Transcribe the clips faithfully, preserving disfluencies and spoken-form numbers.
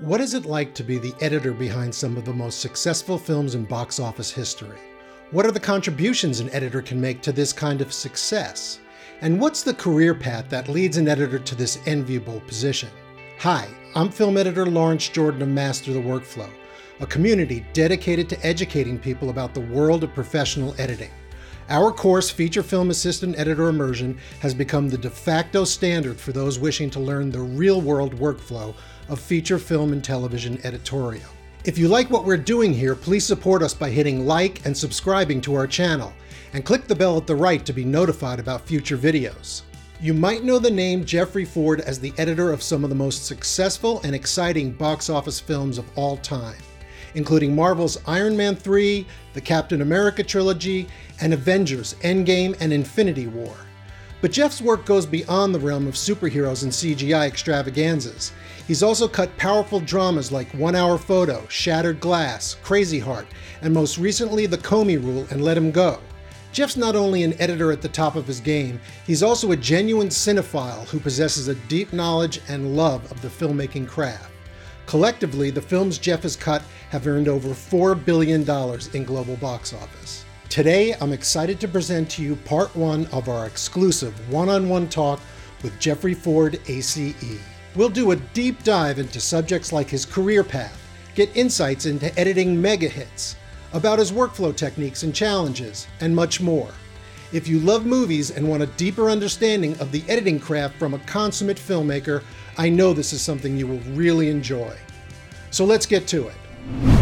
What is it like to be the editor behind some of the most successful films in box office history? What are the contributions an editor can make to this kind of success? And what's the career path that leads an editor to this enviable position? Hi, I'm film editor Lawrence Jordan of Master the Workflow, a community dedicated to educating people about the world of professional editing. Our course, Feature Film Assistant Editor Immersion, has become the de facto standard for those wishing to learn the real-world workflow of feature film and television editorial. If you like what we're doing here, please support us by hitting like and subscribing to our channel, and click the bell at the right to be notified about future videos. You might know the name Jeffrey Ford as the editor of some of the most successful and exciting box office films of all time, including Marvel's Iron Man three, the Captain America trilogy, and Avengers Endgame and Infinity War. But Jeff's work goes beyond the realm of superheroes and C G I extravaganzas. He's also cut powerful dramas like One Hour Photo, Shattered Glass, Crazy Heart, and most recently The Comey Rule and Let Him Go. Jeff's not only an editor at the top of his game, he's also a genuine cinephile who possesses a deep knowledge and love of the filmmaking craft. Collectively, the films Jeff has cut have earned over four billion dollars in global box office. Today, I'm excited to present to you part one of our exclusive one-on-one talk with Jeffrey Ford, A C E. We'll do a deep dive into subjects like his career path, get insights into editing mega hits, about his workflow techniques and challenges, and much more. If you love movies and want a deeper understanding of the editing craft from a consummate filmmaker, I know this is something you will really enjoy. So let's get to it.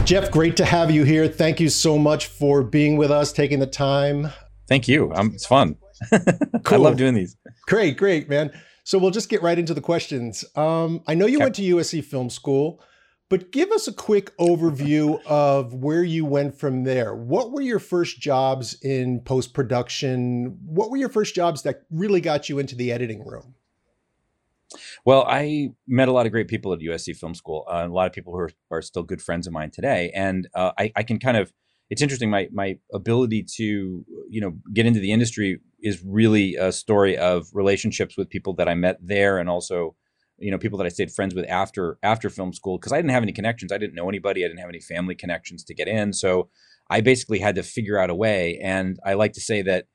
Jeff, great to have you here. Thank you so much for being with us, taking the time. Thank you. Um, it's fun. Cool. I love doing these. Great, great, man. So we'll just get right into the questions. Um, I know you okay. went to U S C Film School, but give us a quick overview of where you went from there. What were your first jobs in post-production? What were your first jobs that really got you into the editing room? Well, I met a lot of great people at U S C Film School, uh, a lot of people who are, are still good friends of mine today. And uh, I, I can kind of, it's interesting, my my ability to, you know, get into the industry is really a story of relationships with people that I met there, and also, you know, people that I stayed friends with after after film school, because I didn't have any connections. I didn't know anybody. I didn't have any family connections to get in. So I basically had to figure out a way. And I like to say that,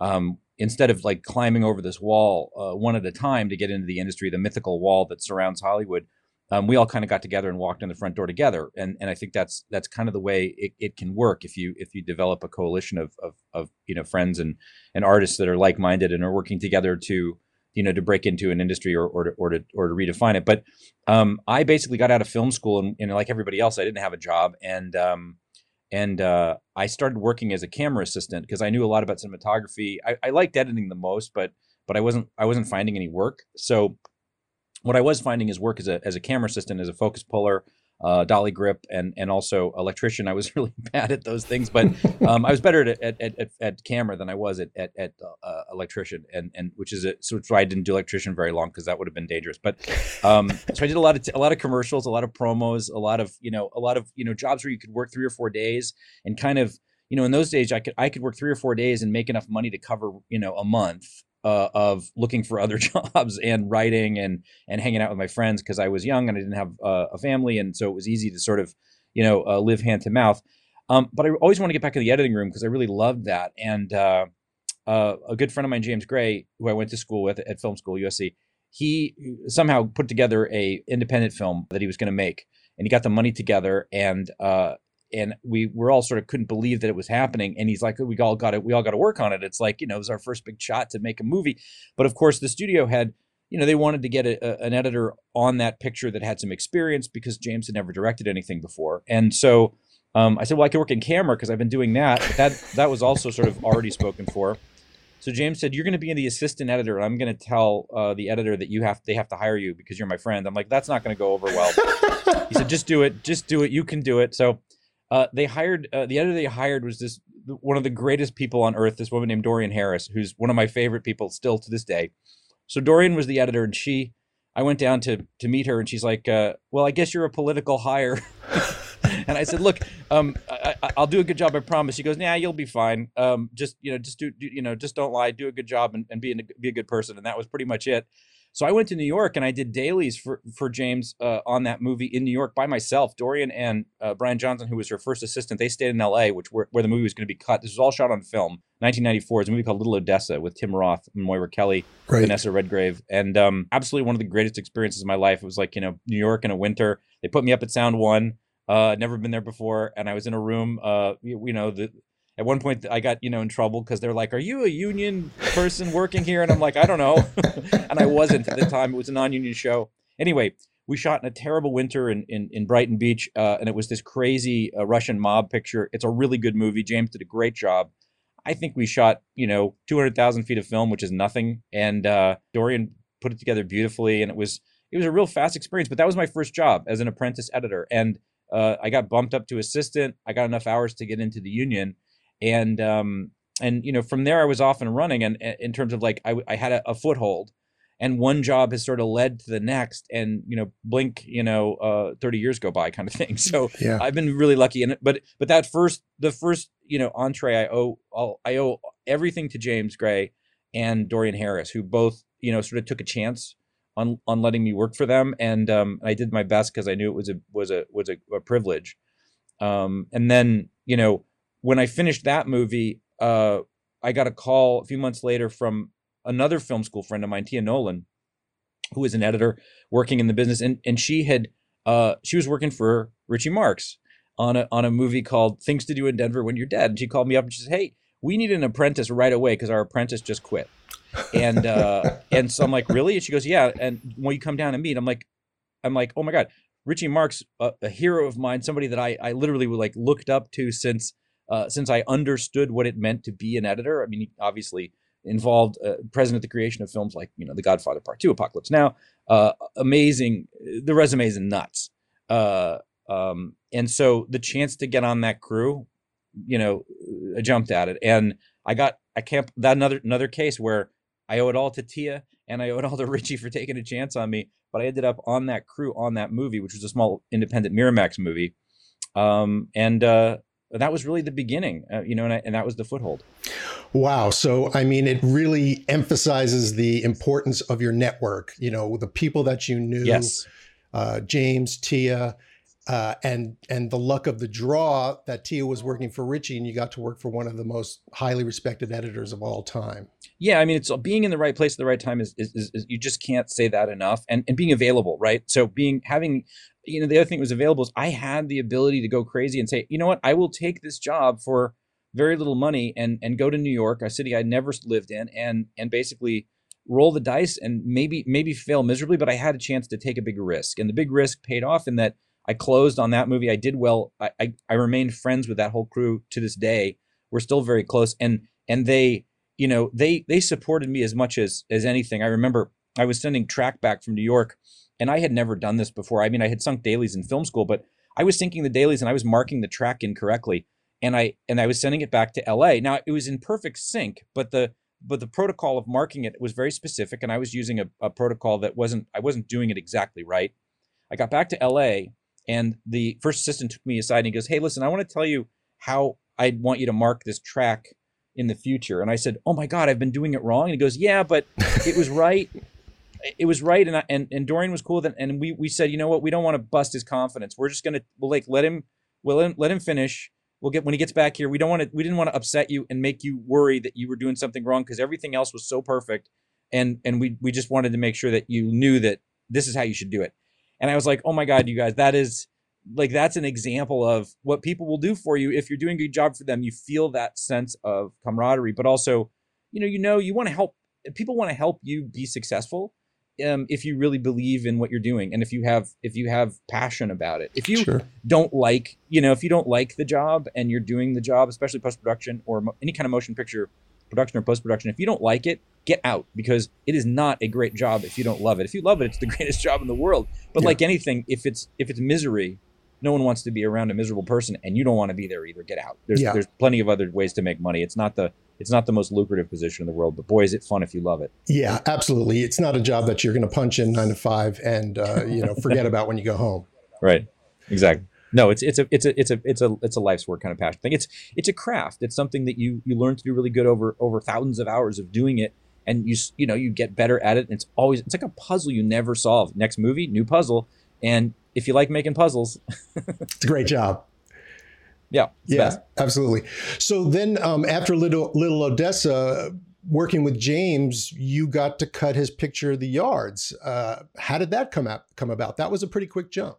um, instead of like climbing over this wall uh, one at a time to get into the industry, the mythical wall that surrounds Hollywood, um, we all kind of got together and walked in the front door together. And and I think that's that's kind of the way it, it can work if you if you develop a coalition of of, of you know friends and and artists that are like minded and are working together to you know to break into an industry or or to or to, or to redefine it. But um, I basically got out of film school and, and like everybody else, I didn't have a job, and um, And uh, I started working as a camera assistant because I knew a lot about cinematography. I, I liked editing the most, but but I wasn't I wasn't finding any work. So what I was finding is work as a as a camera assistant, as a focus puller, uh, dolly grip, and and also electrician. I was really bad at those things, but um, I was better at at, at at camera than I was at at, at uh, electrician, and and which is a, so why I didn't do electrician very long, because that would have been dangerous. But um, so I did a lot of t- a lot of commercials, a lot of promos, a lot of you know a lot of you know jobs where you could work three or four days and kind of you know in those days I could I could work three or four days and make enough money to cover you know a month uh, of looking for other jobs and writing and and hanging out with my friends, because I was young and I didn't have uh, a family, and so it was easy to sort of you know uh, live hand to mouth. Um, but I always want to get back to the editing room because I really loved that. And uh, uh, a good friend of mine, James Gray, who I went to school with at film school, U S C, he somehow put together a independent film that he was going to make, and he got the money together, and uh, and we were all sort of couldn't believe that it was happening. And he's like, we all got it. We all got to work on it. It's like, you know, it was our first big shot to make a movie. But of course the studio had, you know, they wanted to get a, a, an editor on that picture that had some experience, because James had never directed anything before. And so um, I said, well, I can work in camera because I've been doing that. But that, that was also sort of already spoken for. So James said, you're going to be the assistant editor, and I'm going to tell uh, the editor that you have they have to hire you because you're my friend. I'm like, that's not going to go over well. He said, just do it. Just do it. You can do it. So Uh, they hired uh, the editor they hired was this one of the greatest people on earth, this woman named Dorian Harris, who's one of my favorite people still to this day. So Dorian was the editor, and she I went down to to meet her, and she's like, uh, well, I guess you're a political hire. And I said, look, um, I, I'll do a good job, I promise. She goes, nah, you'll be fine. Um, just, you know, just do, do, you know, just don't lie, do a good job and, and be, an, be a good person. And that was pretty much it. So I went to New York and I did dailies for, for James uh, on that movie in New York by myself. Dorian and uh, Brian Johnson, who was her first assistant, they stayed in L A, which were, where the movie was going to be cut. This was all shot on film. nineteen ninety-four is a movie called Little Odessa with Tim Roth, Moira Kelly, right. Vanessa Redgrave, and um, absolutely one of the greatest experiences of my life. It was like, you know, New York in a winter. They put me up at Sound One. Uh, never been there before, and I was in a room. Uh, you, you know, the at one point I got you know in trouble because they're like, "Are you a union person working here?" And I'm like, "I don't know," and I wasn't at the time. It was a non-union show. Anyway, we shot in a terrible winter in in, in Brighton Beach, uh, and it was this crazy uh, Russian mob picture. It's a really good movie. James did a great job. I think we shot, you know, two hundred thousand feet of film, which is nothing. And uh, Dorian put it together beautifully. And it was, it was a real fast experience, but that was my first job as an apprentice editor. And uh, I got bumped up to assistant. I got enough hours to get into the union. And, um, and you know, from there I was off and running. And, and in terms of like, I, I had a, a foothold, and one job has sort of led to the next, and, you know, blink, you know, uh, thirty years go by kind of thing. So yeah. I've been really lucky. And, but, but that first, the first, you know, entree, I owe, I'll, I owe everything to James Gray and Dorian Harris, who both, you know, sort of took a chance on, on letting me work for them. And, um, I did my best because I knew it was a, was a, was a, a privilege. Um, and then, you know, when I finished that movie, uh, I got a call a few months later from another film school friend of mine, Tia Nolan, who is an editor working in the business. And, and she had, uh, she was working for Richie Marks on a, on a movie called Things to Do in Denver When You're Dead. And she called me up and she said, "Hey, we need an apprentice right away, 'cause our apprentice just quit." And, uh, and so I'm like, "Really?" And she goes, "Yeah. And when you come down and meet," I'm like, I'm like, "Oh my God, Richie Marks, a, a hero of mine, somebody that I, I literally would like looked up to since, uh, since I understood what it meant to be an editor." I mean, obviously, involved uh, present at the creation of films like, you know, The Godfather Part Two, Apocalypse Now, uh, amazing. The resume is nuts. Uh, um, and so the chance to get on that crew, you know, I jumped at it, and I got, I can't, that another, another case where I owe it all to Tia and I owe it all to Richie for taking a chance on me, but I ended up on that crew on that movie, which was a small independent Miramax movie. Um, and, uh, that was really the beginning, uh, you know, and, I, and that was the foothold. Wow. So, I mean, it really emphasizes the importance of your network, you know, the people that you knew, yes. uh, James, Tia, uh, and and the luck of the draw that Tia was working for Richie and you got to work for one of the most highly respected editors of all time. Yeah. I mean, it's being in the right place at the right time is, is, is, is you just can't say that enough, and, and being available, right? So being, having, you know, the other thing that was available is I had the ability to go crazy and say, you know what, I will take this job for very little money and and go to New York, a city I never lived in, and and basically roll the dice and maybe maybe fail miserably, but I had a chance to take a big risk, and the big risk paid off in that I closed on that movie. I did well. I I, I remained friends with that whole crew to this day. We're still very close, and and they you know they they supported me as much as as anything. I remember I was sending track back from New York, and I had never done this before. I mean, I had sunk dailies in film school, but I was syncing the dailies and I was marking the track incorrectly. And I and I was sending it back to L A. Now it was in perfect sync, but the but the protocol of marking it was very specific, and I was using a, a protocol that wasn't I wasn't doing it exactly right. I got back to L A, and the first assistant took me aside and he goes, "Hey, listen, I want to tell you how I want you to mark this track in the future." And I said, "Oh my God, I've been doing it wrong." And he goes, "Yeah, but it was right. It was right." And I, and and Dorian was cool with it, and we we said, "You know what? We don't want to bust his confidence. We're just gonna we'll like let him we'll let him, let him finish. We'll get when he gets back here. We don't want to. We didn't want to upset you and make you worry that you were doing something wrong because everything else was so perfect, and and we we just wanted to make sure that you knew that this is how you should do it." And I was like, "Oh my God, you guys, that is like that's an example of what people will do for you if you're doing a good job for them. You feel that sense of camaraderie, but also, you know, you know, you want to help people want to help you be successful um, if you really believe in what you're doing and if you have if you have passion about it. If you sure. don't like." You know, if you don't like the job and you're doing the job, especially post-production or mo- any kind of motion picture production or post-production, if you don't like it, get out, because it is not a great job if you don't love it. If you love it, it's the greatest job in the world. But yeah. like anything, if it's if it's misery, no one wants to be around a miserable person, and you don't want to be there either. Get out. There's yeah. there's plenty of other ways to make money. It's not the It's not the most lucrative position in the world, but boy, is it fun if you love it. Yeah, absolutely. It's not a job that you're going to punch in nine to five and uh, you know forget about when you go home. Right. Exactly. No, it's it's a it's a it's a it's a it's a life's work kind of passion thing. It's it's a craft. It's something that you you learn to do really good over over thousands of hours of doing it, and you you know you get better at it. And it's always it's like a puzzle you never solve. Next movie, new puzzle. And if you like making puzzles, it's a great job. Yeah, yeah, best. Absolutely. So then, um, after Little Little Odessa, working with James, you got to cut his picture, The Yards. Uh, how did that come out come about? That was a pretty quick jump.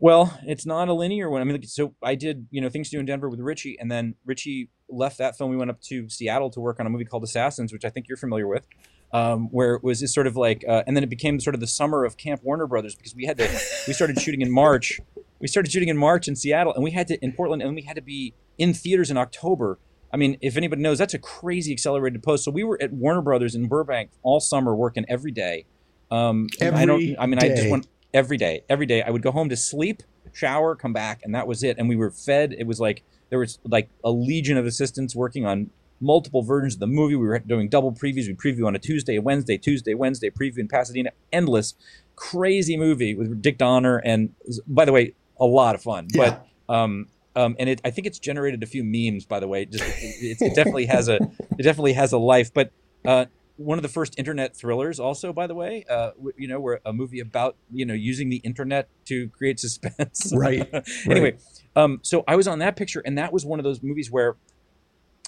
Well, it's not a linear one. I mean, so I did, you know, Things to Do in Denver with Richie, and then Richie left that film. We went up to Seattle to work on a movie called Assassins, which I think you're familiar with, um, where it was this sort of like, uh, and then it became sort of the summer of Camp Warner Brothers, because we had to, we started shooting in March. We started shooting in March in Seattle, and we had to, in Portland, and we had to be in theaters in October. I mean, if anybody knows, that's a crazy accelerated post. So we were at Warner Brothers in Burbank all summer working every day. Um, every I don't, I mean, day. I just went every day, every day. I would go home to sleep, shower, come back, and that was it. And we were fed. It was like, there was like a legion of assistants working on multiple versions of the movie. We were doing double previews. We preview on a Tuesday, Wednesday, Tuesday, Wednesday, preview in Pasadena. Endless, crazy movie with Dick Donner. And by the way, a lot of fun. Yeah. But, um, Um, and it, I think it's generated a few memes, by the way. Just, it, it definitely has a, it definitely has a life. But uh, one of the first internet thrillers, also, by the way, uh, w- you know, where a movie about you know using the internet to create suspense. Right. Anyway, right. Um, so I was on that picture, and that was one of those movies where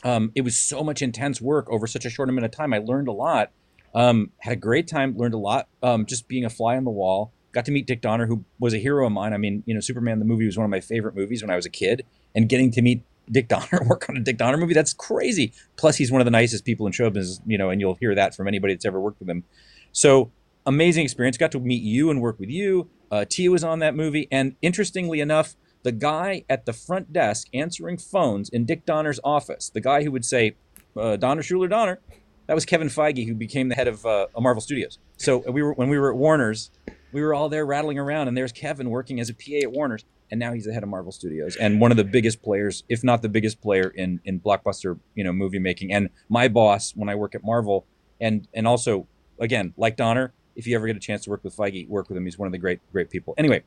um, it was so much intense work over such a short amount of time. I learned a lot, um, had a great time, learned a lot, um, just being a fly on the wall. Got to meet Dick Donner, who was a hero of mine. I mean, you know, Superman the movie was one of my favorite movies when I was a kid. And getting to meet Dick Donner, work on a Dick Donner movie, that's crazy. Plus, he's one of the nicest people in show business, you know, and you'll hear that from anybody that's ever worked with him. So, amazing experience. Got to meet you and work with you. Uh, Tia was on that movie. And interestingly enough, the guy at the front desk answering phones in Dick Donner's office, the guy who would say, uh, Donner, Shuler, Donner, that was Kevin Feige, who became the head of uh, Marvel Studios. So, we were when we were at Warner's, we were all there rattling around, and there's Kevin working as a P A at Warner's, and now he's the head of Marvel Studios and one of the biggest players, if not the biggest player in in blockbuster, you know, movie making. And my boss when I work at Marvel, and and also again, like Donner, if you ever get a chance to work with Feige, work with him. He's one of the great great people. Anyway,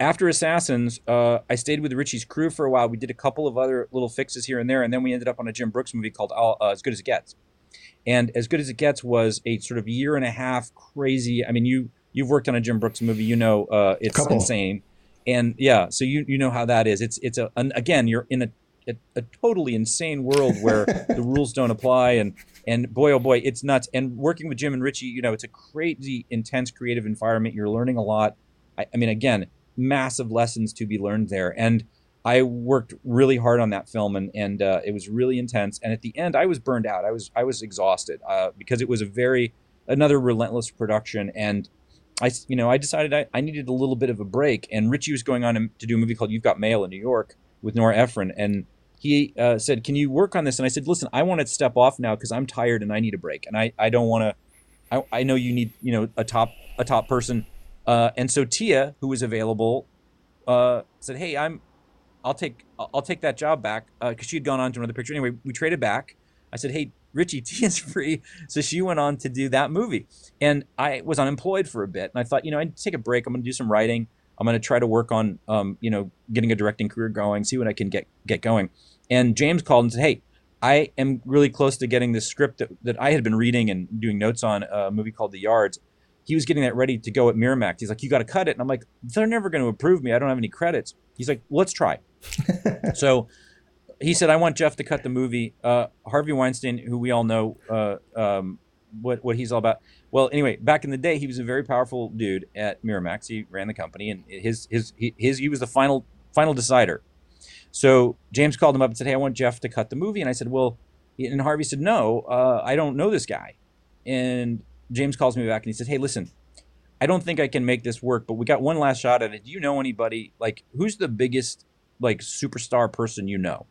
after Assassins, uh, I stayed with Richie's crew for a while. We did a couple of other little fixes here and there, and then we ended up on a Jim Brooks movie called All, uh, As Good as It Gets. And As Good as It Gets was a sort of year and a half crazy. I mean, you. You've worked on a Jim Brooks movie, you know, uh, it's Couple. insane. And yeah, so you you know how that is. It's it's a an, again, you're in a, a, a totally insane world where the rules don't apply. And and boy, oh boy, it's nuts. And working with Jim and Richie, you know, it's a crazy, intense, creative environment. You're learning a lot. I, I mean, again, massive lessons to be learned there. And I worked really hard on that film, and and uh, it was really intense. And at the end, I was burned out. I was I was exhausted uh, because it was a very another relentless production. And I, you know, I decided I, I needed a little bit of a break, and Richie was going on to do a movie called You've Got Mail in New York with Nora Ephron, and he uh, said, can you work on this? And I said, listen, I want to step off now because I'm tired and I need a break, and I, I don't want to, I, I know you need, you know, a top a top person. Uh, and so Tia, who was available, uh, said, hey, I'm, I'll take, I'll take that job back, because uh, she had gone on to another picture. Anyway, we traded back. I said, hey, Richie, Tia's free. So she went on to do that movie. And I was unemployed for a bit. And I thought, you know, I'd take a break. I'm going to do some writing. I'm going to try to work on, um, you know, getting a directing career going, see what I can get get going. And James called and said, hey, I am really close to getting this script that, that I had been reading and doing notes on, a movie called The Yards. He was getting that ready to go at Miramax. He's like, you got to cut it. And I'm like, they're never going to approve me. I don't have any credits. He's like, well, let's try. So he said, I want Jeff to cut the movie. Uh, Harvey Weinstein, who we all know uh, um, what what he's all about. Well, anyway, back in the day, he was a very powerful dude at Miramax. He ran the company, and his his his, his he was the final final decider. So James called him up and said, hey, I want Jeff to cut the movie. And I said, well, and Harvey said, no, uh, I don't know this guy. And James calls me back and he said, hey, listen, I don't think I can make this work, but we got one last shot at it. Do you know anybody, like, who's the biggest, like, superstar person you know?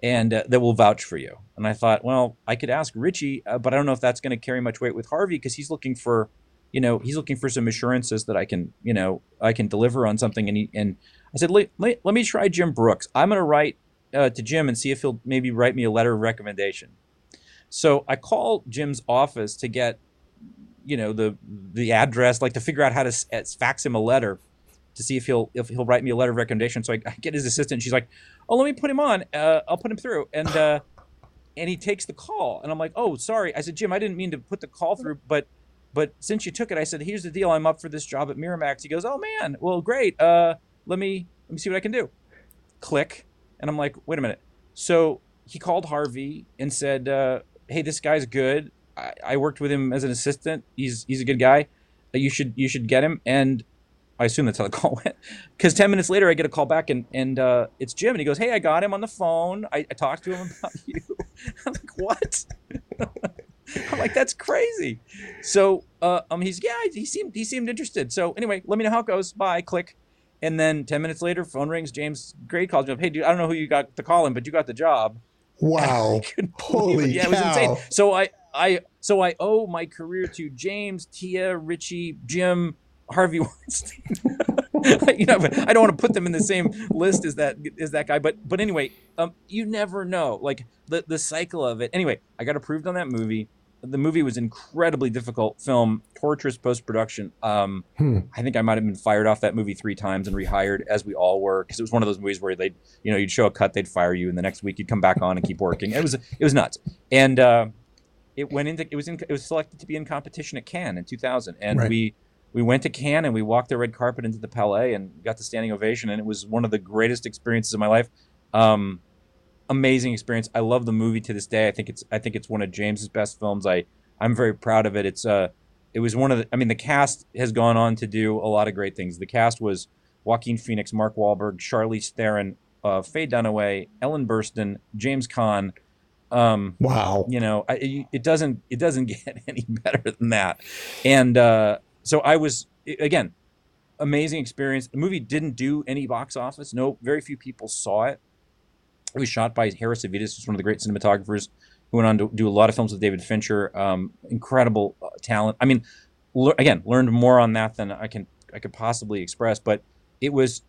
And uh, that will vouch for you. And I thought, well, I could ask Richie, uh, but I don't know if that's going to carry much weight with Harvey, because he's looking for, you know, he's looking for some assurances that I can, you know, I can deliver on something. And he, and I said, let, let, let me try Jim Brooks. I'm going to write uh, to Jim and see if he'll maybe write me a letter of recommendation. So I called Jim's office to get, you know, the the address, like to figure out how to uh, fax him a letter to see if he'll if he'll write me a letter of recommendation. So I, I get his assistant. She's like, oh, let me put him on. Uh, I'll put him through. And uh, and he takes the call. And I'm like, oh, sorry. I said, Jim, I didn't mean to put the call through, but but since you took it, I said, here's the deal. I'm up for this job at Miramax. He goes, oh, man, well, great. Uh, let me let me see what I can do. Click. And I'm like, wait a minute. So he called Harvey and said, uh, hey, this guy's good. I, I worked with him as an assistant. He's he's a good guy. You should you should get him. And I assume that's how the call went, because ten minutes later I get a call back and and uh, it's Jim, and he goes, hey, I got him on the phone. I, I talked to him about you. I'm like, what? I'm like, that's crazy. So uh, um, he's yeah, he seemed he seemed interested. So anyway, let me know how it goes. Bye. Click. And then ten minutes later, phone rings. James Gray calls me up. Hey, dude, I don't know who you got to call him, but you got the job. Wow. Holy yeah, cow. It was insane. So I I so I owe my career to James, Tia, Richie, Jim, Harvey Weinstein. You know, but I don't want to put them in the same list as that as that guy. But but anyway, um, you never know, like the the cycle of it. Anyway, I got approved on that movie. The movie was incredibly difficult film, torturous post production. Um, hmm. I think I might have been fired off that movie three times and rehired, as we all were, because it was one of those movies where they, you know, you'd show a cut, they'd fire you, and the next week you'd come back on and keep working. It was it was nuts, and uh, it went into it was in, it was selected to be in competition at Cannes in two thousand, and right. we. We went to Cannes and we walked the red carpet into the Palais and got the standing ovation, and it was one of the greatest experiences of my life. Um, amazing experience. I love the movie to this day. I think it's I think it's one of James's best films. I I'm very proud of it. It's uh it was one of the. I mean, the cast has gone on to do a lot of great things. The cast was Joaquin Phoenix, Mark Wahlberg, Charlize Theron, uh, Faye Dunaway, Ellen Burstyn, James Caan. Um, wow. You know, I, it doesn't it doesn't get any better than that, and. Uh, So I was, again, amazing experience. The movie didn't do any box office. No, very few people saw it. It was shot by Harris Avides, who's one of the great cinematographers, who went on to do a lot of films with David Fincher. Um, incredible uh, talent. I mean, le- again, learned more on that than I can I could possibly express. But it was,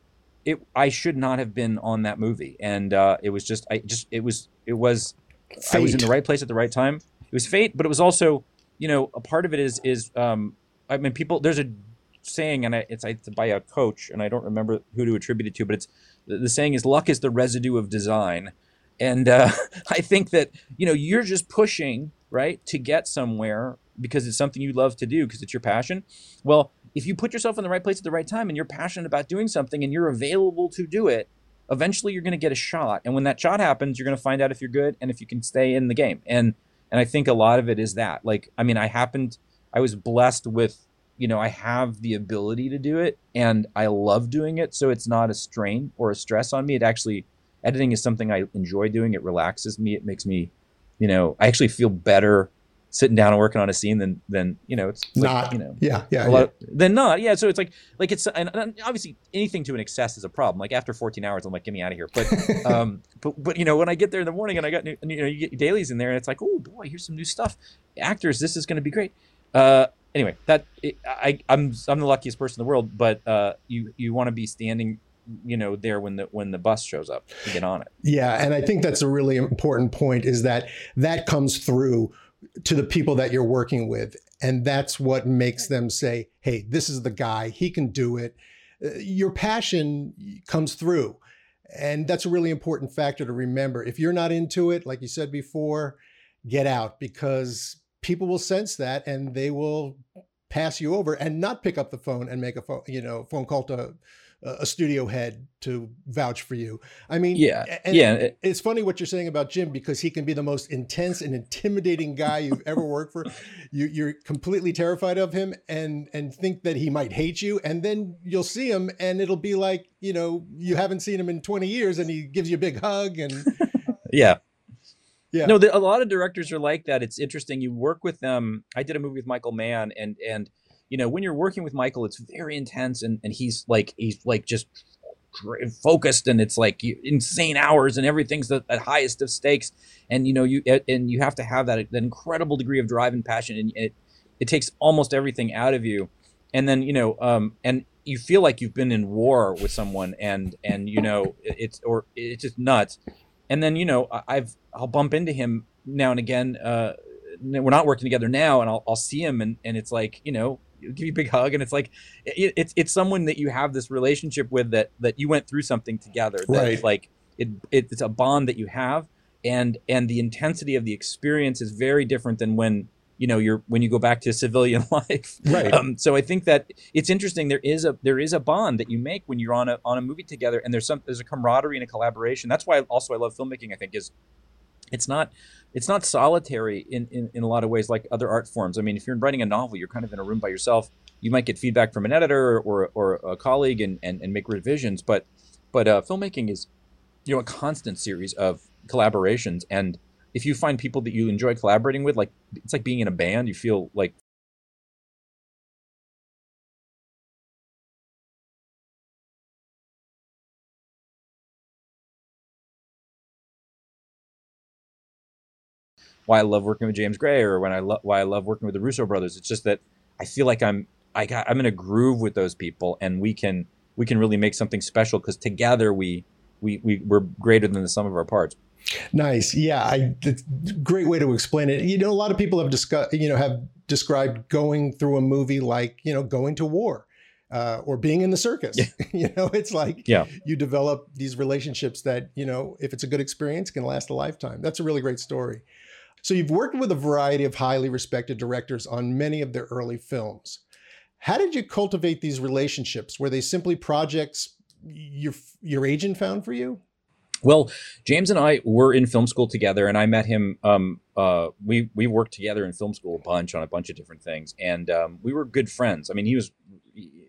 it I should not have been on that movie, and uh, it was just I just it was it was fate. I was in the right place at the right time. It was fate, but it was also, you know, a part of it is is. Um, I mean, people. There's a saying, and it's, it's by a coach, and I don't remember who to attribute it to, but it's the saying is, "Luck is the residue of design," and uh, I think that you know you're just pushing right to get somewhere because it's something you love to do because it's your passion. Well, if you put yourself in the right place at the right time and you're passionate about doing something and you're available to do it, eventually you're going to get a shot, and when that shot happens, you're going to find out if you're good and if you can stay in the game. And and I think a lot of it is that. Like, I mean, I happened. I was blessed with, you know, I have the ability to do it and I love doing it. So it's not a strain or a stress on me. It actually, editing is something I enjoy doing. It relaxes me. It makes me, you know, I actually feel better sitting down and working on a scene than, than you know, it's like, not, you know, yeah, yeah, a lot yeah. Of, than not. Yeah. So it's like, like it's, and obviously anything to an excess is a problem. Like after fourteen hours, I'm like, get me out of here. But, um, but, but, you know, when I get there in the morning and I got new, you know, you get dailies in there and it's like, oh boy, here's some new stuff. Actors, this is going to be great. Uh, anyway, that I, I'm I'm the luckiest person in the world, but uh, you you want to be standing, you know, there when the when the bus shows up to get on it. Yeah, and I think that's a really important point. Is that that comes through to the people that you're working with, and that's what makes them say, "Hey, this is the guy. He can do it." Your passion comes through, and that's a really important factor to remember. If you're not into it, like you said before, get out because. People will sense that and they will pass you over and not pick up the phone and make a phone, you know, phone call to a studio head to vouch for you. I mean, yeah, and yeah. It's funny what you're saying about Jim, because he can be the most intense and intimidating guy you've ever worked for. You, you're completely terrified of him and, and think that he might hate you. And then you'll see him and it'll be like, you know, you haven't seen him in twenty years and he gives you a big hug and yeah. Yeah. No, the, a lot of directors are like that. It's interesting. You work with them. I did a movie with Michael Mann, and and you know when you're working with Michael, it's very intense, and and he's like he's like just focused, and it's like insane hours, and everything's the, the highest of stakes, and you know you and you have to have that, that incredible degree of drive and passion, and it it takes almost everything out of you, and then you know um and you feel like you've been in war with someone, and and you know it's or it's just nuts. And then, you know, I've, I'll bump into him now and again. Uh, we're not working together now, and I'll, I'll see him. And, and it's like, you know, give you a big hug. And it's like, it, it's, it's someone that you have this relationship with that, that you went through something together. That right. Like it, it, it's a bond that you have. and and the intensity of the experience is very different than when you know you're when you go back to civilian life. Right. Um, so I think that it's interesting. There is a there is a bond that you make when you're on a on a movie together, and there's some there's a camaraderie and a collaboration. That's why also I love filmmaking. I think is it's not it's not solitary in, in in a lot of ways like other art forms. I mean, if you're writing a novel, you're kind of in a room by yourself. You might get feedback from an editor or or a colleague and and, and make revisions, but but uh, filmmaking is you know a constant series of collaborations, and if you find people that you enjoy collaborating with, like it's like being in a band, you feel like why I love working with James Gray or when I love why I love working with the Russo brothers. It's just that I feel like I'm I got I'm in a groove with those people, and we can we can really make something special because together we we we we're greater than the sum of our parts. Nice. Yeah, I that's a great way to explain it. You know, a lot of people have discussed, you know, have described going through a movie like, you know, going to war uh, or being in the circus. Yeah. You know, it's like yeah. you develop these relationships that, you know, if it's a good experience, can last a lifetime. That's a really great story. So you've worked with a variety of highly respected directors on many of their early films. How did you cultivate these relationships? Were they simply projects your your agent found for you? Well, James and I were in film school together, and I met him. Um, uh, we we worked together in film school a bunch on a bunch of different things, and um, we were good friends. I mean, he was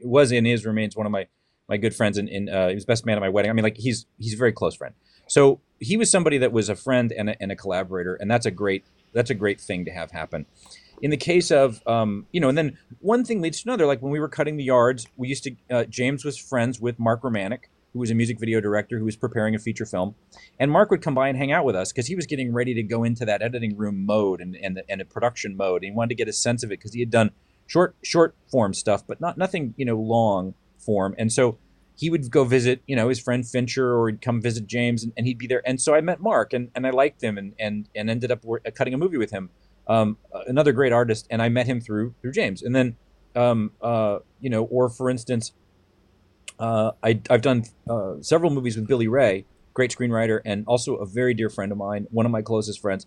was and is remains one of my my good friends, and in, in, uh, he was best man at my wedding. I mean, like he's he's a very close friend. So he was somebody that was a friend and a, and a collaborator, and that's a great that's a great thing to have happen. In the case of, um, you know, and then one thing leads to another. Like when we were cutting The Yards, we used to, uh, James was friends with Mark Romanek, who was a music video director who was preparing a feature film. And Mark would come by and hang out with us because he was getting ready to go into that editing room mode and and, and a production mode. And he wanted to get a sense of it because he had done short short form stuff, but not nothing, you know, long form. And so he would go visit, you know, his friend Fincher, or he'd come visit James, and, and he'd be there. And so I met Mark, and, and I liked him, and and, and ended up work, uh, cutting a movie with him. Um, another great artist, and I met him through through James. And then, um, uh, you know, or for instance, uh, I, I've done uh, several movies with Billy Ray, great screenwriter, and also a very dear friend of mine, one of my closest friends.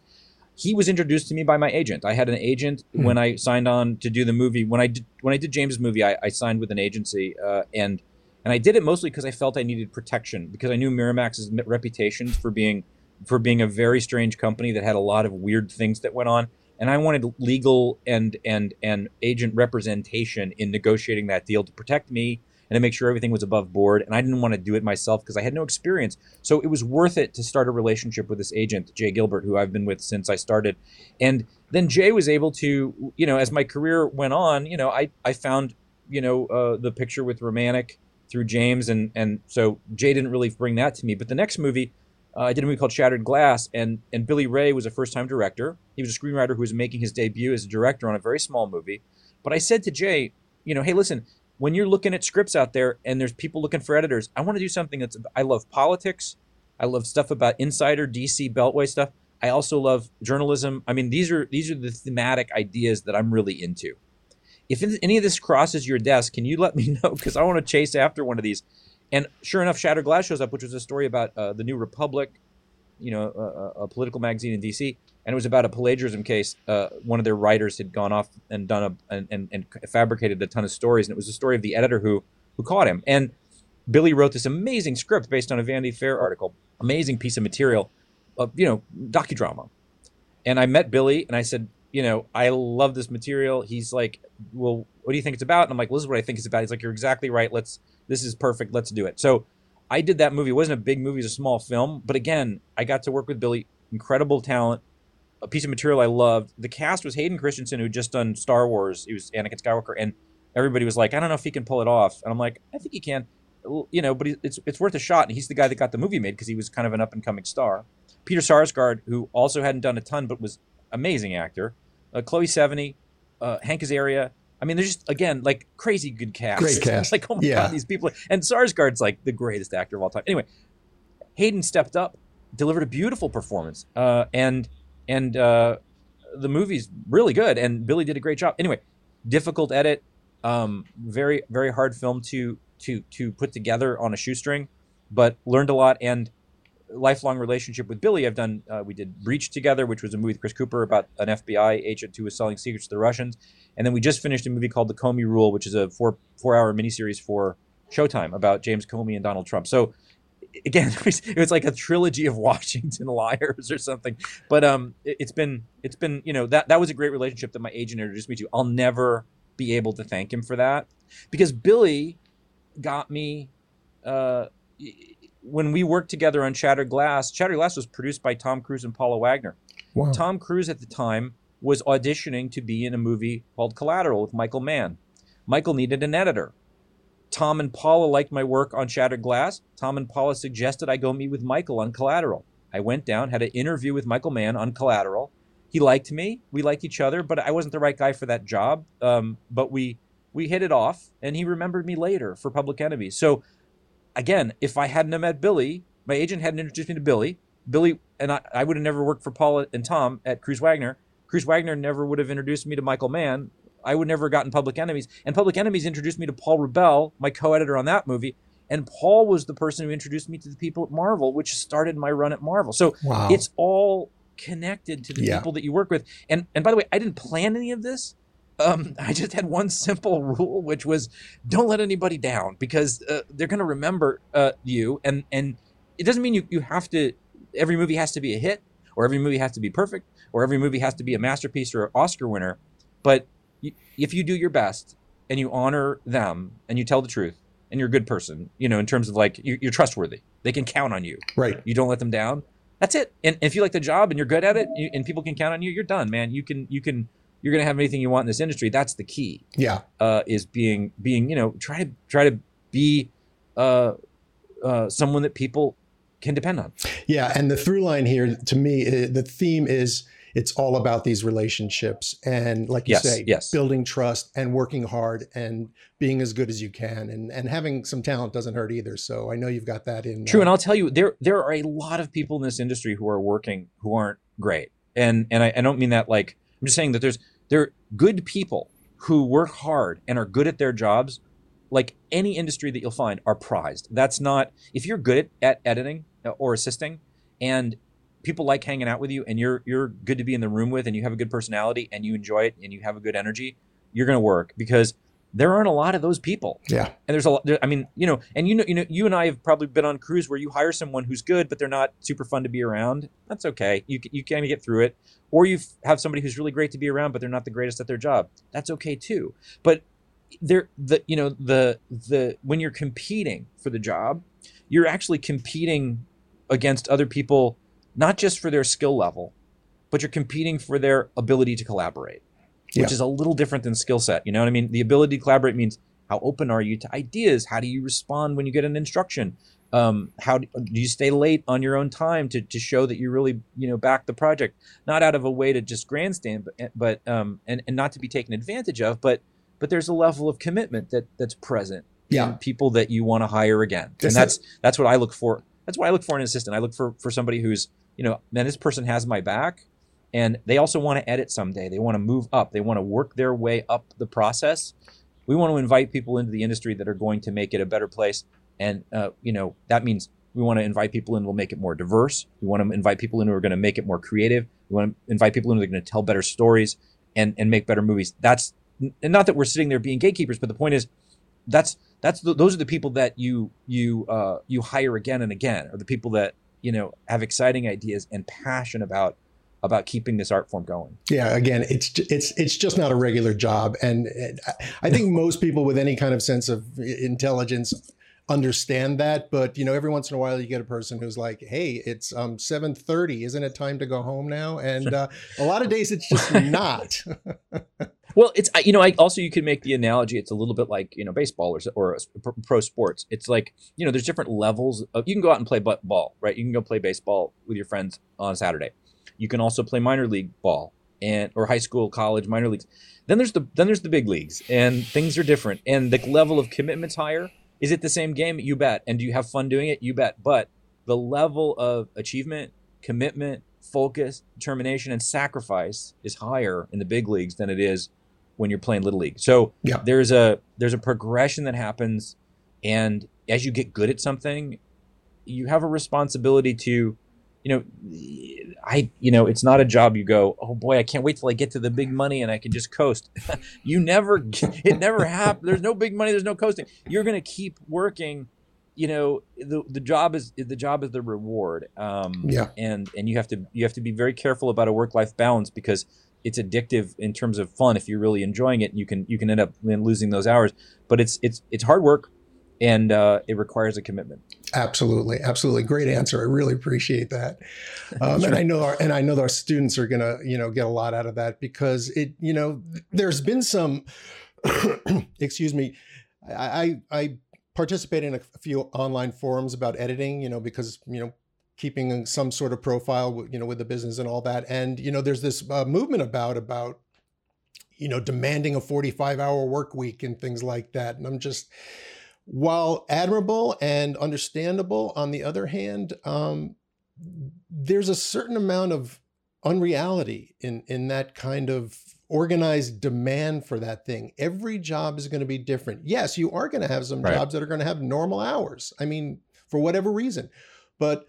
He was introduced to me by my agent. I had an agent mm-hmm. when I signed on to do the movie. When I did, when I did James's movie, I, I signed with an agency, uh, and and I did it mostly because I felt I needed protection, because I knew Miramax's reputation for being for being a very strange company that had a lot of weird things that went on. And I wanted legal and and and agent representation in negotiating that deal to protect me and to make sure everything was above board. And I didn't want to do it myself because I had no experience. So it was worth it to start a relationship with this agent, Jay Gilbert, who I've been with since I started. And then Jay was able to, you know, as my career went on, you know, I, I found, you know, uh, the picture with Romanek through James. And, and so Jay didn't really bring that to me. But the next movie, Uh, I did a movie called Shattered Glass, and and Billy Ray was a first-time director. He was a screenwriter who was making his debut as a director on a very small movie. But I said to Jay, you know, hey, listen, when you're looking at scripts out there and there's people looking for editors, I want to do something that's, I love politics. I love stuff about insider D C Beltway stuff. I also love journalism. I mean, these are these are the thematic ideas that I'm really into. If any of this crosses your desk, can you let me know? Because I want to chase after one of these. And sure enough, Shattered Glass shows up, which was a story about uh, the New Republic, you know, a, a political magazine in D C And it was about a plagiarism case. Uh, one of their writers had gone off and done a and, and, and fabricated a ton of stories. And it was the story of the editor who who caught him. And Billy wrote this amazing script based on a Vanity Fair article, amazing piece of material, uh, you know, docudrama. And I met Billy and I said, you know, I love this material. He's like, well, what do you think it's about? And I'm like, well, this is what I think it's about. He's like, you're exactly right. Let's. This is perfect. Let's do it. So I did that movie. It wasn't a big movie. It was a small film. But again, I got to work with Billy. Incredible talent. A piece of material I loved. The cast was Hayden Christensen, who had just done Star Wars. He was Anakin Skywalker. And everybody was like, I don't know if he can pull it off. And I'm like, I think he can. You know, but it's it's worth a shot. And he's the guy that got the movie made because he was kind of an up-and-coming star. Peter Sarsgaard, who also hadn't done a ton but was an amazing actor. Uh, Chloe Sevigny, uh, Hank Azaria. I mean, they're just, again, like crazy good cast. Great cast. Like, oh my yeah. God, these people. And Sarsgaard's like the greatest actor of all time. Anyway, Hayden stepped up, delivered a beautiful performance. Uh, and and uh, the movie's really good. And Billy did a great job. Anyway, difficult edit. Um, very, very hard film to to to put together on a shoestring. But learned a lot. And lifelong relationship with Billy. I've done, uh, we did Breach together, which was a movie with Chris Cooper about an F B I agent who was selling secrets to the Russians. And then we just finished a movie called The Comey Rule, which is a four, four hour miniseries for Showtime about James Comey and Donald Trump. So again, it was like a trilogy of Washington Liars or something. But um, it, it's been, it's been, you know, that, that was a great relationship that my agent introduced me to. I'll never be able to thank him for that, because Billy got me, uh, when we worked together on Shattered Glass. Shattered Glass was produced by Tom Cruise and Paula Wagner. Wow. Tom Cruise at the time was auditioning to be in a movie called Collateral with Michael Mann. Michael needed an editor. Tom and Paula liked my work on Shattered Glass. Tom and Paula suggested I go meet with Michael on Collateral. I went down, had an interview with Michael Mann on Collateral. He liked me. We liked each other, but I wasn't the right guy for that job. Um, but we we hit it off, and he remembered me later for Public Enemies. So again, if I hadn't met Billy, my agent hadn't introduced me to Billy, Billy and I, I would have never worked for Paula and Tom at Cruise Wagner. Cruise Wagner never would have introduced me to Michael Mann. I would never have gotten Public Enemies. And Public Enemies introduced me to Paul Rubel, my co-editor on that movie. And Paul was the person who introduced me to the people at Marvel, which started my run at Marvel. So wow. It's all connected to the yeah. people that you work with. And and by the way, I didn't plan any of this. Um, I just had one simple rule, which was don't let anybody down, because uh, they're going to remember uh, you. And, and it doesn't mean you, you have to, every movie has to be a hit, or every movie has to be perfect, or every movie has to be a masterpiece or an Oscar winner. But you, if you do your best and you honor them and you tell the truth and you're a good person, you know, in terms of like, you're, you're trustworthy, they can count on you. Right. You don't let them down. That's it. And if you like the job and you're good at it you, and people can count on you, you're done, man. You can, you can. You're going to have anything you want in this industry. That's the key. Yeah. Uh, is being, being, you know, try to try to be uh, uh, someone that people can depend on. Yeah. And the through line here to me, the theme is it's all about these relationships. And like you yes, say, yes. building trust and working hard and being as good as you can. And, and having some talent doesn't hurt either. So I know you've got that in. True. Uh, and I'll tell you, there there are a lot of people in this industry who are working who aren't great. And, and I, I don't mean that like, I'm just saying that there's, they're good people who work hard and are good at their jobs. Like any industry that you'll find are prized. That's not, if you're good at editing or assisting and people like hanging out with you and you're you're good to be in the room with and you have a good personality and you enjoy it and you have a good energy, you're going to work, because there aren't a lot of those people. Yeah. And there's a lot, there, I mean, you know, and you know, you know, you and I have probably been on crews where you hire someone who's good, but they're not super fun to be around. That's okay. You, you can get through it. Or you have somebody who's really great to be around, but they're not the greatest at their job. That's okay too. But there, the, you know, the, the, when you're competing for the job, you're actually competing against other people, not just for their skill level, but you're competing for their ability to collaborate. Which yeah. is a little different than skill set. You know what I mean? The ability to collaborate means how open are you to ideas? How do you respond when you get an instruction? Um, how do, do you stay late on your own time to, to show that you really, you know, back the project? Not out of a way to just grandstand, but but um, and, and not to be taken advantage of. But but there's a level of commitment that that's present yeah. in people that you want to hire again. That's and that's it. That's what I look for. That's what I look for in an assistant. I look for for somebody who's, you know, man, this person has my back. And they also want to edit someday. They want to move up. They want to work their way up the process. We want to invite people into the industry that are going to make it a better place. And, uh, you know, that means we want to invite people in who will make it more diverse. We want to invite people in who are going to make it more creative. We want to invite people in who are going to tell better stories and, and make better movies. That's, and not that we're sitting there being gatekeepers, but the point is that's, that's, the, those are the people that you, you, uh, you hire again and again, or the people that, you know, have exciting ideas and passion about about keeping this art form going. Yeah, again, it's it's it's just not a regular job. And it, I think most people with any kind of sense of intelligence understand that. But, you know, every once in a while you get a person who's like, hey, it's um, seven thirty. Isn't it time to go home now? And uh, a lot of days it's just not. Well, it's, you know, I also, you can make the analogy. It's a little bit like, you know, baseball or, or pro sports. It's like, you know, there's different levels of, you can go out and play ball, right? You can go play baseball with your friends on Saturday. You can also play minor league ball and or high school, college, minor leagues. Then there's the then there's the big leagues, and things are different. And the level of commitment's higher. Is it the same game? You bet. And do you have fun doing it? You bet. But the level of achievement, commitment, focus, determination, and sacrifice is higher in the big leagues than it is when you're playing little league. So yeah. there's a there's a progression that happens, and as you get good at something, you have a responsibility to, you know, I, you know, it's not a job you go, oh boy, I can't wait till I get to the big money and I can just coast. You never, it never happens. There's no big money. There's no coasting. You're going to keep working. You know, the the job is the job is the reward. Um, yeah. And and you have to you have to be very careful about a work life balance, because it's addictive in terms of fun. If you're really enjoying it, you can you can end up losing those hours. But it's it's it's hard work. And uh, it requires a commitment. Absolutely, absolutely, great answer. I really appreciate that, um, sure. and I know, our, and I know that our students are gonna, you know, get a lot out of that, because it, you know, there's been some, excuse me, I, I I participate in a few online forums about editing, you know, because you know, keeping some sort of profile, you know, with the business and all that, and you know, there's this uh, movement about about. you know, demanding a forty-five hour work week and things like that, and I'm just. While admirable and understandable, on the other hand, um, there's a certain amount of unreality in, in that kind of organized demand for that thing. Every job is going to be different. Yes, you are going to have some right. jobs that are going to have normal hours. I mean, for whatever reason. But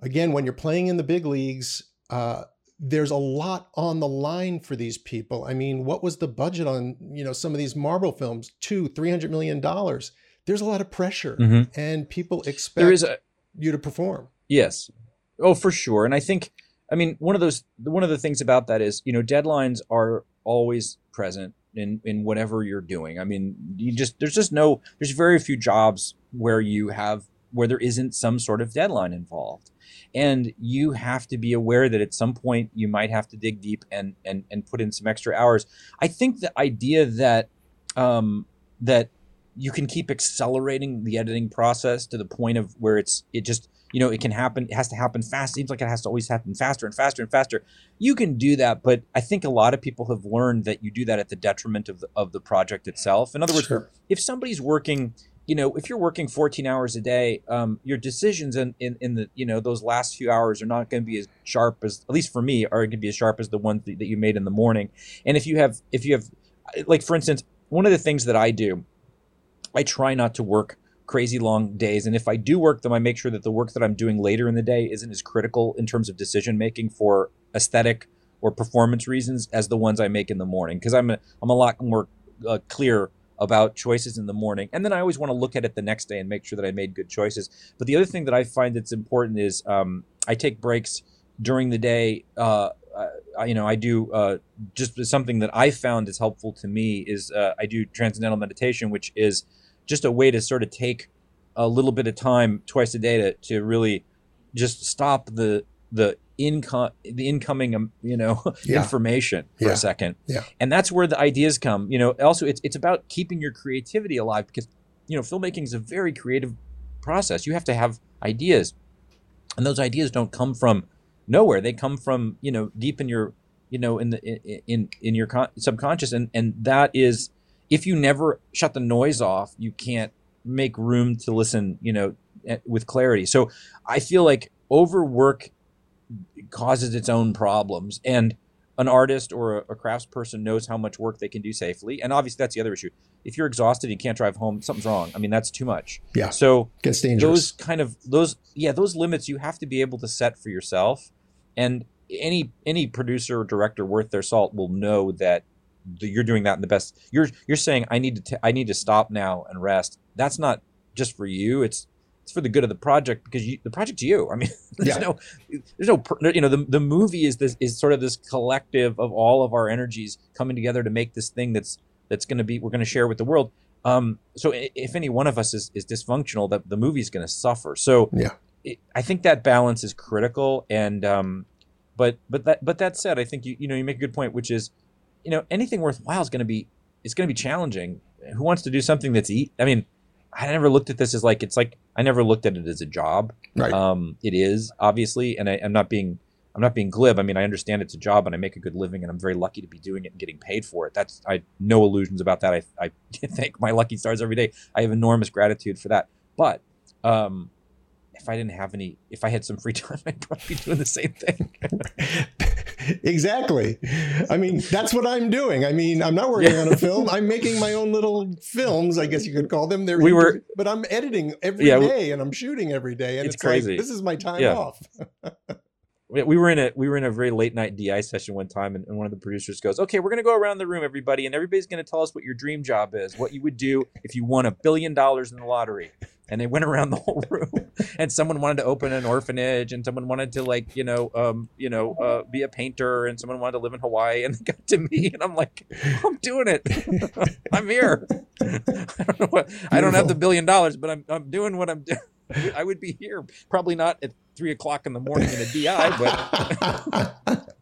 again, when you're playing in the big leagues, uh, there's a lot on the line for these people. I mean, what was the budget on, you know, some of these Marvel films? Two, three hundred million dollars. There's a lot of pressure, mm-hmm. and people expect there is a, you to perform. Yes, oh for sure. And I think, I mean, one of those, one of the things about that is, you know, deadlines are always present in in whatever you're doing. I mean, you just there's just no there's very few jobs where you have where there isn't some sort of deadline involved. And you have to be aware that at some point you might have to dig deep and and and put in some extra hours. I think the idea that um, that you can keep accelerating the editing process to the point of where it's it just, you know, it can happen. It has to happen fast. It seems like it has to always happen faster and faster and faster. You can do that. But I think a lot of people have learned that you do that at the detriment of the, of the project itself. In other words, sure. if somebody's working... You know, if you're working fourteen hours a day, um, your decisions in, in, in the, you know, those last few hours are not going to be as sharp as, at least for me, are going to be as sharp as the ones that you made in the morning. And if you have, if you have, like, for instance, one of the things that I do, I try not to work crazy long days. And if I do work them, I make sure that the work that I'm doing later in the day isn't as critical in terms of decision making for aesthetic or performance reasons as the ones I make in the morning. Because I'm a, I'm a lot more uh, clear about choices in the morning. And then I always want to look at it the next day and make sure that I made good choices. But the other thing that I find that's important is um, I take breaks during the day. Uh, I, you know, I do uh, just something that I found is helpful to me is uh, I do transcendental meditation, which is just a way to sort of take a little bit of time twice a day to, to really just stop the the income the incoming you know yeah. information for yeah. a second yeah. and that's where the ideas come. You know also it's it's about keeping your creativity alive, because you know filmmaking is a very creative process. You have to have ideas, and those ideas don't come from nowhere. They come from you know deep in your you know in the in in, in your con- subconscious, and and that is, if you never shut the noise off, you can't make room to listen you know with clarity. So I feel like overwork causes its own problems, and an artist or a, a craftsperson knows how much work they can do safely. And obviously that's the other issue. If you're exhausted and you can't drive home, something's wrong. I mean, that's too much. Yeah. So gets dangerous. Those kind of those, yeah, those limits you have to be able to set for yourself. And any, any producer or director worth their salt will know that you're doing that in the best. You're, you're saying, I need to, t- I need to stop now and rest. That's not just for you. It's, It's for the good of the project, because you, the project's you. I mean, there's yeah. no, there's no, you know, the the movie is this is sort of this collective of all of our energies coming together to make this thing that's that's going to be we're going to share with the world. Um, so if any one of us is is dysfunctional, that the movie's going to suffer. So yeah, it, I think that balance is critical. And um, but but that but that said, I think you you know you make a good point, which is, you know, anything worthwhile is going to be it's going to be challenging. Who wants to do something that's eat? I mean. I never looked at this as like, it's like, I never looked at it as a job. Right. Um, it is, obviously. And I, I'm not being, I'm not being glib. I mean, I understand it's a job and I make a good living and I'm very lucky to be doing it and getting paid for it. That's, I no illusions about that. I, I thank my lucky stars every day. I have enormous gratitude for that. But, um, if I didn't have any, if I had some free time, I'd probably be doing the same thing. Exactly. I mean, that's what I'm doing. I mean, I'm not working yeah. on a film. I'm making my own little films, I guess you could call them. They're we inter- were, but I'm editing every yeah, day we, and I'm shooting every day. And it's, it's crazy. Like, this is my time yeah. off. We were in a we were in a very late night D I session one time, and, and one of the producers goes, "Okay, we're gonna go around the room, everybody, and everybody's gonna tell us what your dream job is, what you would do if you won a billion dollars in the lottery." And they went around the whole room, and someone wanted to open an orphanage, and someone wanted to like you know um you know uh, be a painter, and someone wanted to live in Hawaii, and it got to me, and I'm like, "I'm doing it, I'm here. I don't know what Beautiful. I don't have the billion dollars, but I'm I'm doing what I'm doing." I would be here, probably not at three o'clock in the morning in a D I, but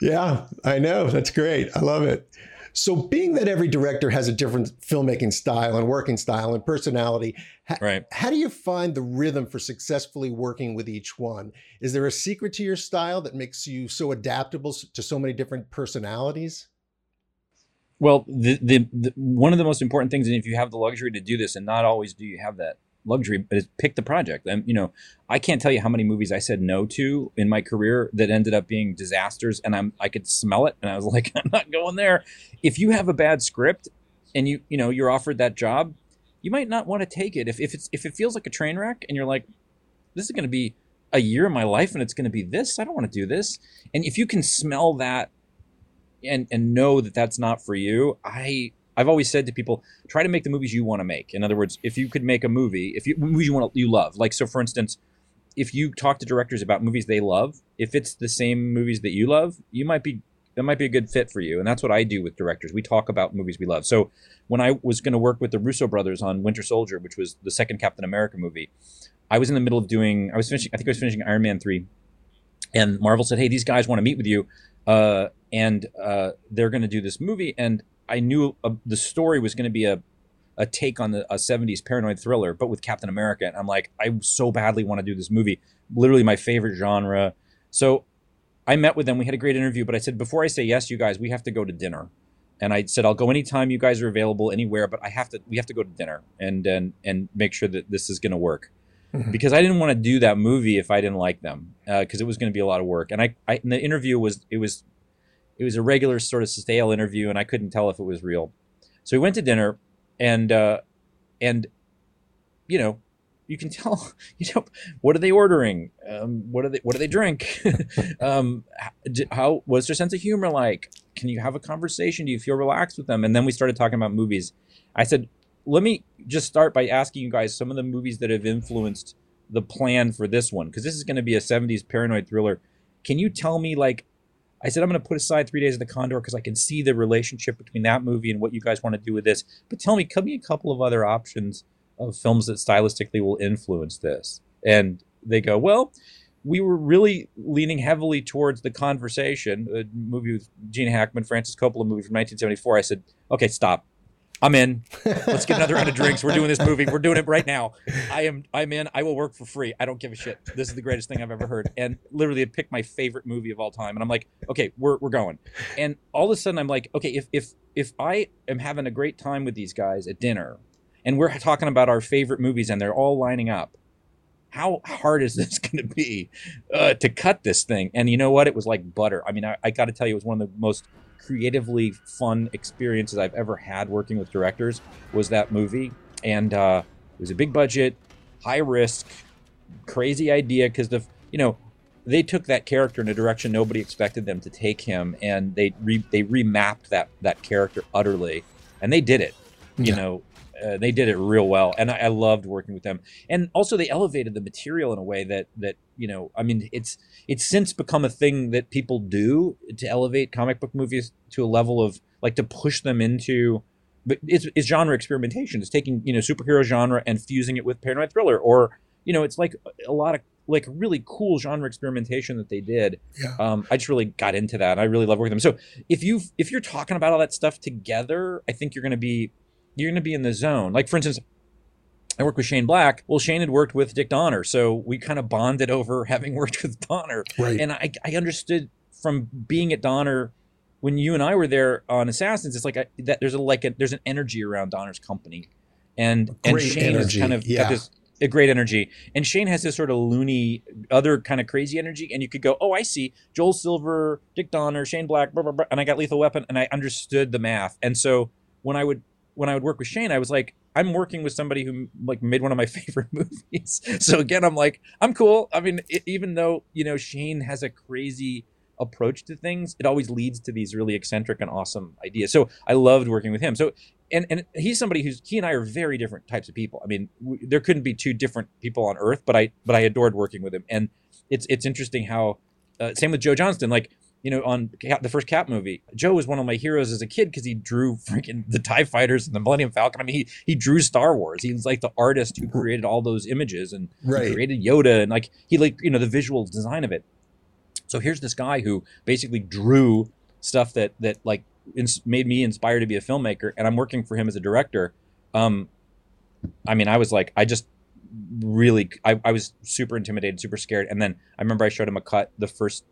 yeah, I know. That's great. I love it. So being that every director has a different filmmaking style and working style and personality, ha- right. how do you find the rhythm for successfully working with each one? Is there a secret to your style that makes you so adaptable to so many different personalities? Well, the, the, the one of the most important things, and if you have the luxury to do this, and not always do you have that luxury, but it's pick the project. And, you know, I can't tell you how many movies I said no to in my career that ended up being disasters. And I'm, I could smell it. And I was like, I'm not going there. If you have a bad script and you, you know, you're offered that job, you might not want to take it. If, if it's, if it feels like a train wreck and you're like, this is going to be a year of my life and it's going to be this, I don't want to do this. And if you can smell that and, and know that that's not for you, I, I've always said to people, try to make the movies you want to make. In other words, if you could make a movie, if you movies you want to, you love, like, so for instance, if you talk to directors about movies they love, if it's the same movies that you love, you might be, that might be a good fit for you. And that's what I do with directors. We talk about movies we love. So when I was going to work with the Russo brothers on Winter Soldier, which was the second Captain America movie, I was in the middle of doing, I was finishing, I think I was finishing Iron Man three, and Marvel said, "Hey, these guys want to meet with you. Uh, and uh, they're going to do this movie." And I knew uh, the story was going to be a, a take on the a seventies paranoid thriller, but with Captain America. And I'm like, I so badly want to do this movie, literally my favorite genre. So I met with them. We had a great interview, but I said, before I say yes, you guys, we have to go to dinner. And I said, I'll go anytime you guys are available anywhere, but I have to, we have to go to dinner and, and, and make sure that this is going to work. Mm-hmm. Because I didn't want to do that movie if I didn't like them, because uh, it was going to be a lot of work. And I, I, and the interview was, it was, It was a regular sort of stale interview, and I couldn't tell if it was real. So we went to dinner, and uh, and you know, you can tell, you know, what are they ordering? Um, what are they? What do they drink? um, how what's their sense of humor like? Can you have a conversation? Do you feel relaxed with them? And then we started talking about movies. I said, let me just start by asking you guys some of the movies that have influenced the plan for this one, because this is going to be a seventies paranoid thriller. Can you tell me, like? I said, I'm going to put aside Three Days of the Condor because I can see the relationship between that movie and what you guys want to do with this. But tell me, give me a couple of other options of films that stylistically will influence this. And they go, well, we were really leaning heavily towards The Conversation, a movie with Gene Hackman, Francis Coppola movie from nineteen seventy-four. I said, okay, stop. I'm in. Let's get another round of drinks. We're doing this movie. We're doing it right now. I am. I'm in. I will work for free. I don't give a shit. This is the greatest thing I've ever heard. And literally, it picked my favorite movie of all time. And I'm like, okay, we're we're going. And all of a sudden, I'm like, okay, if if if I am having a great time with these guys at dinner, and we're talking about our favorite movies, and they're all lining up, how hard is this going to be uh, to cut this thing? And you know what? It was like butter. I mean, I, I got to tell you, it was one of the most creatively fun experiences I've ever had working with directors was that movie. And uh, it was a big budget, high risk, crazy idea, because the you know they took that character in a direction nobody expected them to take him, and they re- they remapped that that character utterly, and they did it. You yeah. know uh, they did it real well, and I, I loved working with them. And also they elevated the material in a way that that you know, I mean, it's it's since become a thing that people do to elevate comic book movies to a level of like to push them into, but it's, it's genre experimentation. It's taking, you know, superhero genre and fusing it with paranoid thriller, or, you know, it's like a lot of like really cool genre experimentation that they did. Yeah. Um, I just really got into that. And I really love working with them. So if you if you're talking about all that stuff together, I think you're going to be you're going to be in the zone. Like, for instance, I worked with Shane Black. Well, Shane had worked with Dick Donner, so we kind of bonded over having worked with Donner. Right. And I, I understood from being at Donner when you and I were there on Assassins, it's like a, that there's a like a, there's an energy around Donner's company, and Great and Shane energy. Is kind of yeah. got this a great energy. And Shane has this sort of loony, other kind of crazy energy. And you could go, oh, I see. Joel Silver, Dick Donner, Shane Black, blah, blah, blah. And I got Lethal Weapon, and I understood the math. And so when I would when I would work with Shane, I was like, I'm working with somebody who like made one of my favorite movies. So again, I'm like, I'm cool. I mean, it, even though, you know, Shane has a crazy approach to things, it always leads to these really eccentric and awesome ideas. So I loved working with him. So, and, and he's somebody who's, he and I are very different types of people. I mean, w- there couldn't be two different people on earth, but I, but I adored working with him. And it's, it's interesting how, uh, same with Joe Johnston, like, you know, on Cap, the first Cap movie, Joe was one of my heroes as a kid because he drew freaking the TIE fighters and the Millennium Falcon. I mean, he he drew Star Wars. He was like the artist who created all those images and right. created Yoda and like he like, you know, the visual design of it. So here's this guy who basically drew stuff that that like ins- made me inspired to be a filmmaker. And I'm working for him as a director. Um, I mean, I was like, I just really, I, I was super intimidated, super scared. And then I remember I showed him a cut the first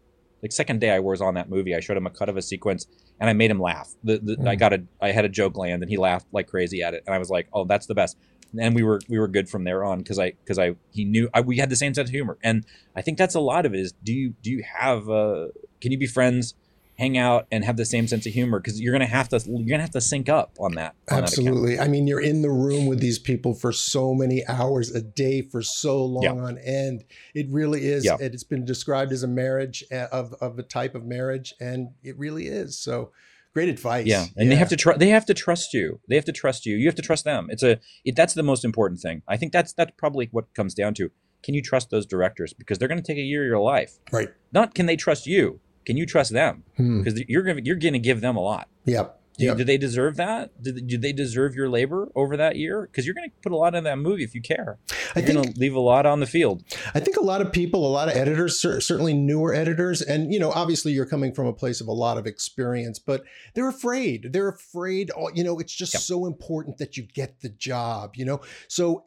Like second day I was on that movie, I showed him a cut of a sequence and I made him laugh. The, the, mm. I got a, I had a joke land and he laughed like crazy at it. And I was like, oh, that's the best. And we were, we were good from there on because I, because I, he knew I, we had the same sense of humor. And I think that's a lot of it is do you, do you have, uh, can you be friends, hang out and have the same sense of humor? Because you're going to have to, you're going to have to sync up on that. On Absolutely. That I mean, you're in the room with these people for so many hours a day for so long yeah. on end. It really is. Yeah. It's been described as a marriage of, of a type of marriage. And it really is. So great advice. Yeah. And yeah. they have to tr- they have to trust you. They have to trust you. You have to trust them. It's a, it, that's the most important thing. I think that's, that's probably what it comes down to. Can you trust those directors? Because they're going to take a year of your life. Right. Not can they trust you? Can you trust them? Hmm. Because you're gonna you're gonna give them a lot. Yep. Do, yep. do they deserve that? Do they, do they deserve your labor over that year? Because you're gonna put a lot in that movie if you care. I you're think gonna leave a lot on the field. I think a lot of people, a lot of editors, certainly newer editors, and you know, obviously you're coming from a place of a lot of experience, but they're afraid. They're afraid. You know, it's just yep. so important that you get the job. You know, so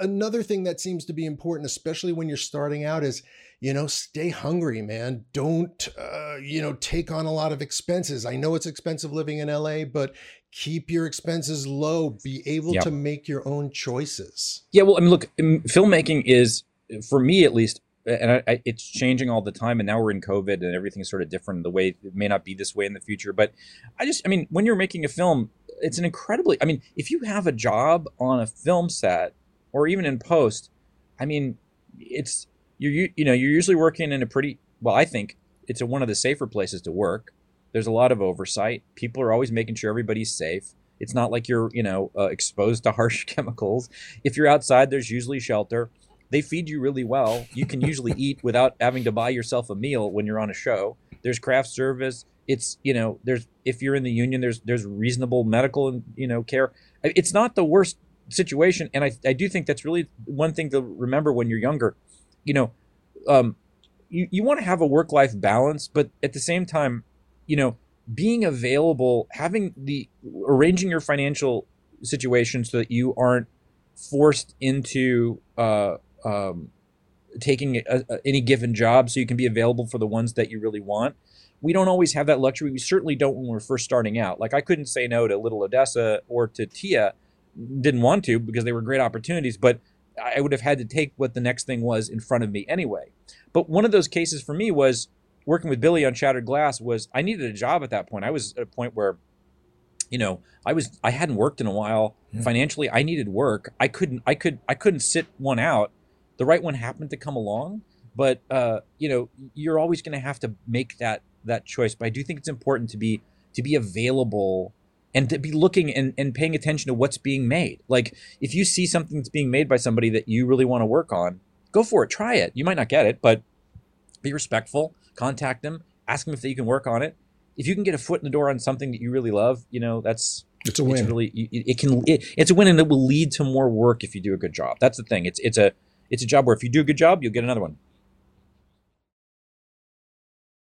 another thing that seems to be important, especially when you're starting out, is. You know, stay hungry, man. Don't, uh, you know, take on a lot of expenses. I know it's expensive living in L A, but keep your expenses low. Be able yep. to make your own choices. Yeah, well, I mean, look, filmmaking is, for me at least, and I, I, it's changing all the time. And now we're in COVID and everything's sort of different. The way it may not be this way in the future. But I just, I mean, when you're making a film, it's an incredibly, I mean, if you have a job on a film set or even in post, I mean, it's, You're, you know, you're usually working in a pretty, well, I think it's a, one of the safer places to work. There's a lot of oversight. People are always making sure everybody's safe. It's not like you're, you know, uh, exposed to harsh chemicals. If you're outside, there's usually shelter. They feed you really well. You can usually eat without having to buy yourself a meal when you're on a show. There's craft service. It's, you know, there's, if you're in the union, there's, there's reasonable medical and, you know, care. It's not the worst situation. And I, I do think that's really one thing to remember when you're younger. You know, um, you, you want to have a work-life balance, but at the same time, you know, being available, having the arranging your financial situation so that you aren't forced into uh, um, taking a, a, any given job so you can be available for the ones that you really want. We don't always have that luxury. We certainly don't when we're first starting out. Like I couldn't say no to Little Odessa or to Tia. Didn't want to because they were great opportunities, but I would have had to take what the next thing was in front of me anyway. But one of those cases for me was working with Billy on Shattered Glass was I needed a job at that point. I was at a point where, you know, I was, I hadn't worked in a while. Yeah. Financially, I needed work. I couldn't, I could, I couldn't sit one out. The right one happened to come along, but uh, you know, you're always going to have to make that, that choice. But I do think it's important to be, to be available and to be looking and, and paying attention to what's being made. Like if you see something that's being made by somebody that you really want to work on, go for it, try it. You might not get it, but be respectful, contact them, ask them if they can work on it. If you can get a foot in the door on something that you really love, you know, that's, it's a win. It's really, it, it can, it, it's a win and it will lead to more work if you do a good job. That's the thing. It's, it's a, it's a job where if you do a good job, you'll get another one.